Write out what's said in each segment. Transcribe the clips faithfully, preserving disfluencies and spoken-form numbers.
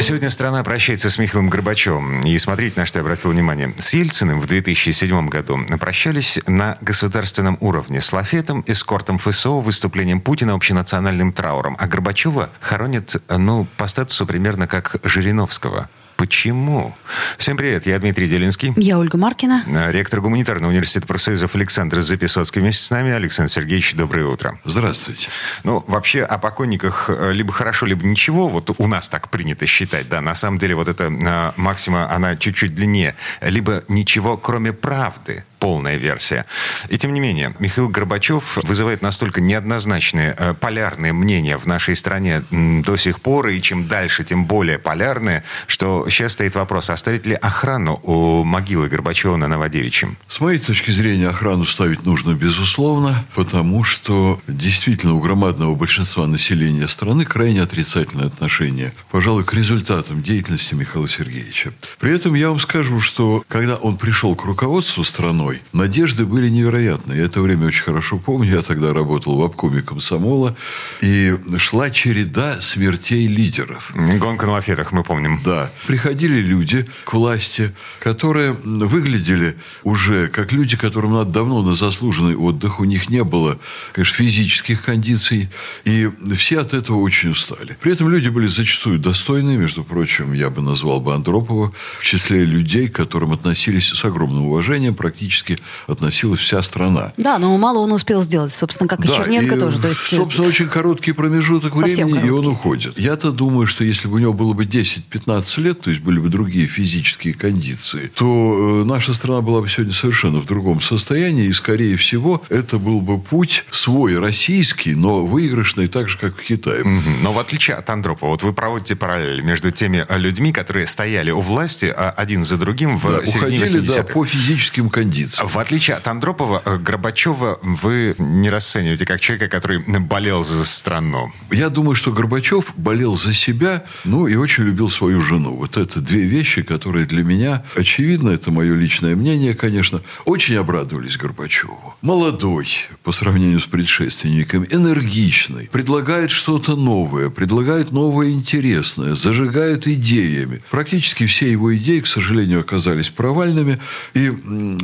Сегодня страна прощается с Михаилом Горбачевым. И смотрите, на что я обратил внимание. С Ельциным в две тысячи седьмом году прощались на государственном уровне. С лафетом, эскортом ФСО, выступлением Путина, общенациональным трауром. А Горбачева хоронят, ну, по статусу примерно как Жириновского. Почему? Всем привет, я Дмитрий Делинский. Я Ольга Маркина. Ректор гуманитарного университета профсоюзов Александр Записоцкий вместе с нами. Александр Сергеевич, доброе утро. Здравствуйте. Ну, вообще о покойниках либо хорошо, либо ничего. Вот у нас так принято считать, да. На самом деле вот эта максима, она чуть-чуть длиннее. Либо ничего, кроме правды. Полная версия. И тем не менее, Михаил Горбачев вызывает настолько неоднозначные, э, полярные мнения в нашей стране м, до сих пор, и чем дальше, тем более полярные, что сейчас стоит вопрос, а ставить ли охрану у могилы Горбачева на Новодевичьем? С моей точки зрения, охрану ставить нужно, безусловно, потому что действительно у громадного большинства населения страны крайне отрицательное отношение, пожалуй, к результатам деятельности Михаила Сергеевича. При этом я вам скажу, что когда он пришел к руководству страной, надежды были невероятные. Я это время очень хорошо помню. Я тогда работал в обкоме комсомола. И шла череда смертей лидеров. Гонка на лафетах, мы помним. Да. Приходили люди к власти, которые выглядели уже как люди, которым надо давно на заслуженный отдых. У них не было, конечно, физических кондиций. И все от этого очень устали. При этом люди были зачастую достойны. Между прочим, я бы назвал бы Андропова в числе людей, к которым относились с огромным уважением, практически относилась вся страна. Да, но мало он успел сделать, собственно, как и да, Черненко и, тоже. То есть... Собственно, очень короткий промежуток Совсем времени, короткий. И он уходит. Я-то думаю, что если бы у него было бы десять-пятнадцать лет, то есть были бы другие физические кондиции, то наша страна была бы сегодня совершенно в другом состоянии, и, скорее всего, это был бы путь свой, российский, но выигрышный, так же, как в Китае. Mm-hmm. Но в отличие от Андропова, вот вы проводите параллель между теми людьми, которые стояли у власти один за другим в да, середине восьмидесятых. Уходили, да, по физическим кондициям. В отличие от Андропова, Горбачева вы не расцениваете как человека, который болел за страну. Я думаю, что Горбачев болел за себя, ну, и очень любил свою жену. Вот это две вещи, которые для меня, очевидно, это мое личное мнение, конечно, очень обрадовались Горбачеву. Молодой, по сравнению с предшественником, энергичный, предлагает что-то новое, предлагает новое интересное, зажигает идеями. Практически все его идеи, к сожалению, оказались провальными. И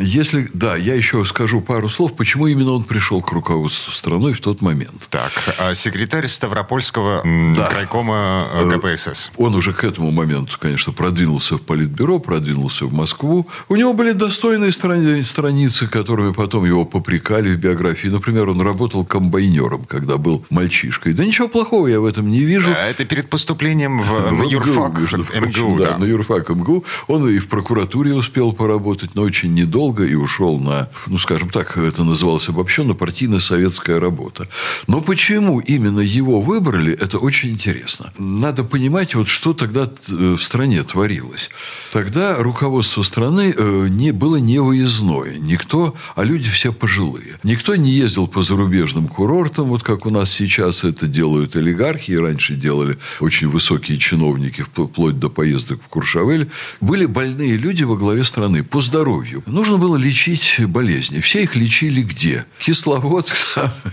если Да, я еще скажу пару слов, почему именно он пришел к руководству страной в тот момент. Так, а секретарь Ставропольского да. крайкома ка пэ эс эс. Он уже к этому моменту, конечно, продвинулся в Политбюро, продвинулся в Москву. У него были достойные страни- страницы, которыми потом его попрекали в биографии. Например, он работал комбайнером, когда был мальчишкой. Да ничего плохого я в этом не вижу. А это перед поступлением в, в юрфак эм гэ у. Да, да. На юрфак эм гэ у. Он и в прокуратуре успел поработать, но очень недолго, и уж шел на, ну, скажем так, это называлось обобщенно, партийно-советская работа. Но почему именно его выбрали, это очень интересно. Надо понимать, вот что тогда в стране творилось. Тогда руководство страны не, было невыездное. Никто, а люди все пожилые. Никто не ездил по зарубежным курортам, вот как у нас сейчас это делают олигархи, и раньше делали очень высокие чиновники, вплоть до поездок в Куршавель. Были больные люди во главе страны по здоровью. Нужно было лечить лечить болезни. Все их лечили где? Кисловодск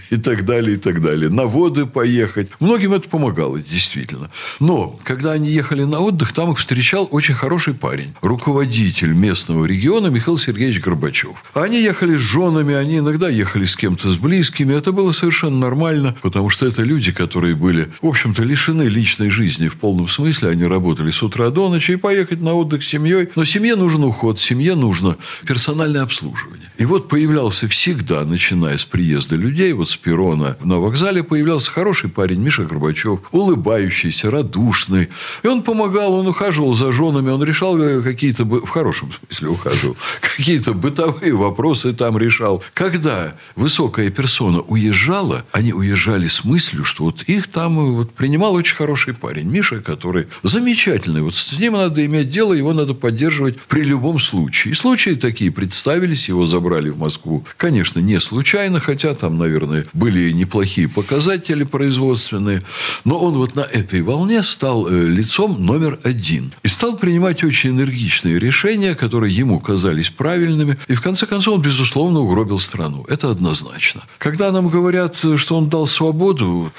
и так далее, и так далее. На воды поехать. Многим это помогало, действительно. Но, когда они ехали на отдых, там их встречал очень хороший парень. Руководитель местного региона Михаил Сергеевич Горбачев. Они ехали с женами, они иногда ехали с кем-то, с близкими. Это было совершенно нормально, потому что это люди, которые были, в общем-то, лишены личной жизни в полном смысле. Они работали с утра до ночи, и поехать на отдых с семьей. Но семье нужен уход, семье нужно персональное обслуживание. И вот появлялся всегда, начиная с приезда людей, вот с перрона на вокзале, появлялся хороший парень Миша Горбачев, улыбающийся, радушный. И он помогал, он ухаживал за женами, он решал какие-то, в хорошем смысле ухаживал, какие-то бытовые вопросы там решал. Когда высокая персона уезжала, они уезжали с мыслью, что вот их там вот принимал очень хороший парень Миша, который замечательный. Вот с ним надо иметь дело, его надо поддерживать при любом случае. И случаи такие представили. справились, его забрали в Москву. Конечно, не случайно, хотя там, наверное, были неплохие показатели производственные. Но он вот на этой волне стал лицом номер один. И стал принимать очень энергичные решения, которые ему казались правильными. И в конце концов он, безусловно, угробил страну. Это однозначно. Когда нам говорят, что он дал свободу,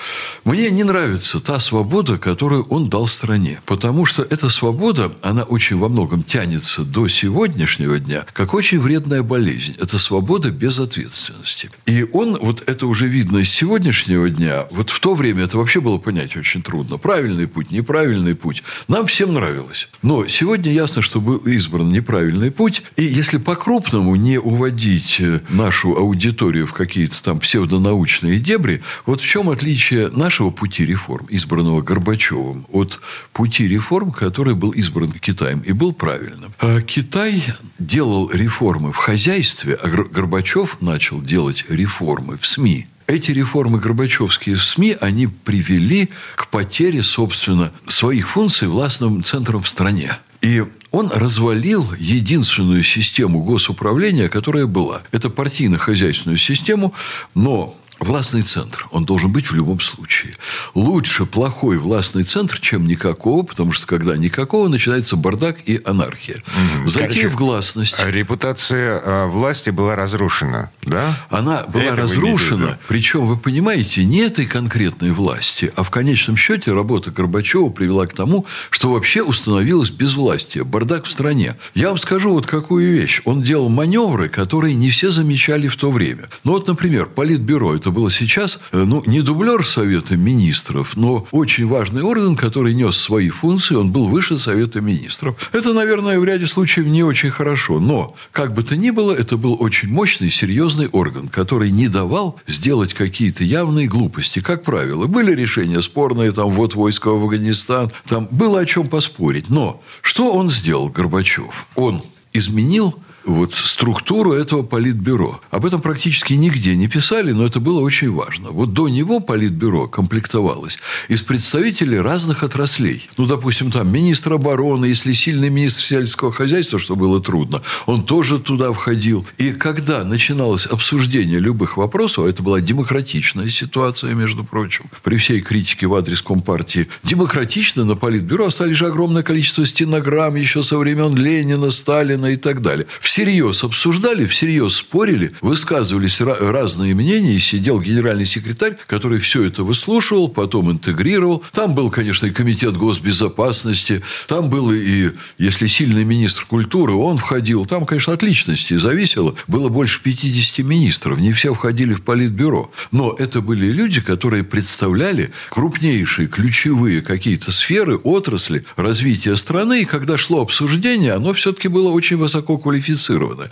мне не нравится та свобода, которую он дал стране. Потому что эта свобода, она очень во многом тянется до сегодняшнего дня, как очень вредная болезнь. Это свобода без ответственности. И он, вот это уже видно с сегодняшнего дня, вот в то время это вообще было понять очень трудно. Правильный путь, неправильный путь. Нам всем нравилось. Но сегодня ясно, что был избран неправильный путь. И если по-крупному не уводить нашу аудиторию в какие-то там псевдонаучные дебри, вот в чем отличие нашего пути реформ, избранного Горбачевым, от пути реформ, который был избран Китаем и был правильным. А Китай делал реформы в хозяйстве, а Горбачев начал делать реформы в СМИ. Эти реформы горбачевские в СМИ, они привели к потере, собственно, своих функций властным центром в стране. И он развалил единственную систему госуправления, которая была. Это партийно-хозяйственную систему, но властный центр, он должен быть в любом случае. Лучше плохой властный центр, чем никакого, потому что когда никакого, начинается бардак и анархия. Mm-hmm. Затем в гласность. Репутация э, власти была разрушена, да? Она была это разрушена, видите, да? Причем, вы понимаете, не этой конкретной власти, а в конечном счете работа Горбачева привела к тому, что вообще установилось безвластие, бардак в стране. Я вам скажу вот какую вещь. Он делал маневры, которые не все замечали в то время. Ну вот, например, Политбюро, это было сейчас, ну, не дублер Совета министров, но очень важный орган, который нес свои функции, он был выше Совета министров. Это, наверное, в ряде случаев не очень хорошо, но, как бы то ни было, это был очень мощный, серьезный орган, который не давал сделать какие-то явные глупости, как правило. Были решения спорные, там, вот войска в Афганистан, там, было о чем поспорить, но что он сделал, Горбачев? Он изменил вот структуру этого политбюро. Об этом практически нигде не писали, но это было очень важно. Вот до него политбюро комплектовалось из представителей разных отраслей. Ну, допустим, там министр обороны, если сильный министр сельского хозяйства, что было трудно, он тоже туда входил. И когда начиналось обсуждение любых вопросов, а это была демократичная ситуация, между прочим, при всей критике в адрес Компартии, демократично на политбюро остались же огромное количество стенограмм еще со времен Ленина, Сталина и так далее. Всерьез обсуждали, всерьез спорили, высказывались разные мнения, и сидел генеральный секретарь, который все это выслушивал, потом интегрировал. Там был, конечно, и комитет госбезопасности, там был и, если сильный министр культуры, он входил. Там, конечно, от личности зависело. Было больше пятьдесят министров, не все входили в политбюро. Но это были люди, которые представляли крупнейшие, ключевые какие-то сферы, отрасли развития страны. И когда шло обсуждение, оно все-таки было очень высоко квалифицировано.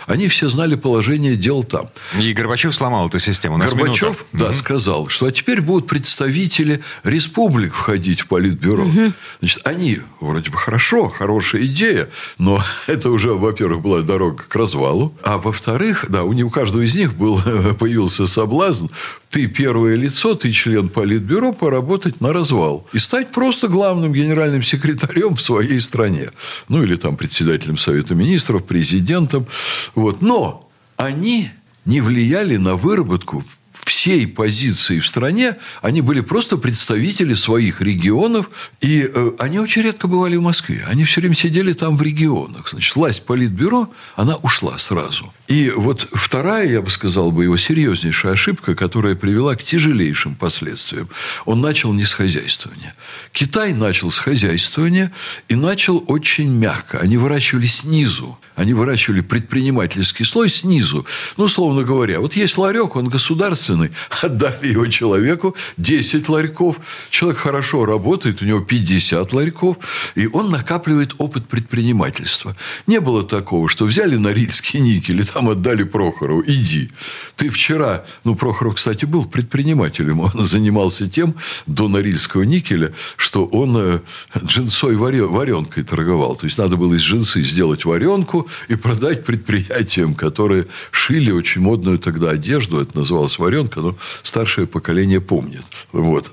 Они все знали положение дел там. И Горбачев сломал эту систему. Горбачев, да, mm-hmm. сказал, что а теперь будут представители республик входить в политбюро. Mm-hmm. Значит, они вроде бы хорошо, хорошая идея, но это уже, во-первых, была дорога к развалу, а во-вторых, да, у, не, у каждого из них был, появился соблазн. Ты первое лицо, ты член политбюро, поработать на развал. И стать просто главным генеральным секретарем в своей стране. Ну, или там председателем Совета министров, президентом. Вот. Но они не влияли на выработку всей позиции в стране. Они были просто представители своих регионов. И э, они очень редко бывали в Москве. Они все время сидели там в регионах. Значит, власть политбюро, она ушла сразу. И вот вторая, я бы сказал, бы его серьезнейшая ошибка, которая привела к тяжелейшим последствиям. Он начал не с хозяйствования. Китай начал с хозяйствования и начал очень мягко. Они выращивали снизу. Они выращивали предпринимательский слой снизу. Ну, условно говоря, вот есть ларек, он государственный. Отдали его человеку десять ларьков. Человек хорошо работает, у него пятьдесят ларьков. И он накапливает опыт предпринимательства. Не было такого, что взяли Норильский никель, там отдали Прохорову. Иди. Ты вчера... Ну, Прохоров, кстати, был предпринимателем. Он занимался тем до Норильского никеля, что он джинсой варенкой торговал. То есть, надо было из джинсы сделать варенку и продать предприятиям, которые шили очень модную тогда одежду. Это называлось варенка, но старшее поколение помнит. Вот.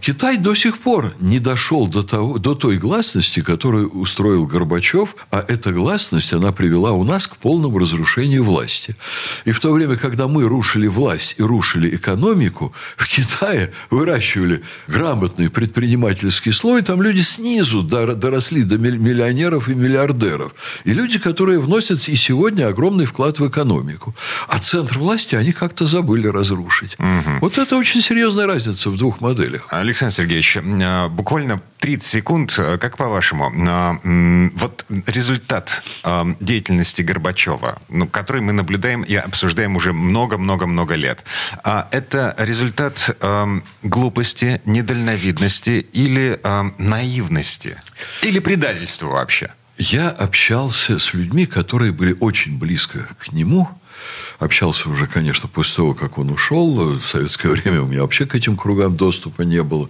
Китай до сих пор не дошел до того, до той гласности, которую устроил Горбачев, а эта гласность, она привела у нас к полному разрушению власти. И в то время, когда мы рушили власть и рушили экономику, в Китае выращивали грамотный предпринимательский слой, там люди снизу доросли до миллионеров и миллиардеров. И люди, которые вносят и сегодня огромный вклад в экономику. А центр власти они как-то забыли разрушить. Угу. Вот это очень серьезная разница в двух моделях. Александр Сергеевич, буквально тридцать секунд. Как по-вашему, вот результат деятельности Горбачева, который мы наблюдаем и обсуждаем уже много-много-много лет, это результат глупости, недальновидности или наивности? Или предательства вообще? Я общался с людьми, которые были очень близко к нему. Общался уже, конечно, после того, как он ушел. В советское время у меня вообще к этим кругам доступа не было.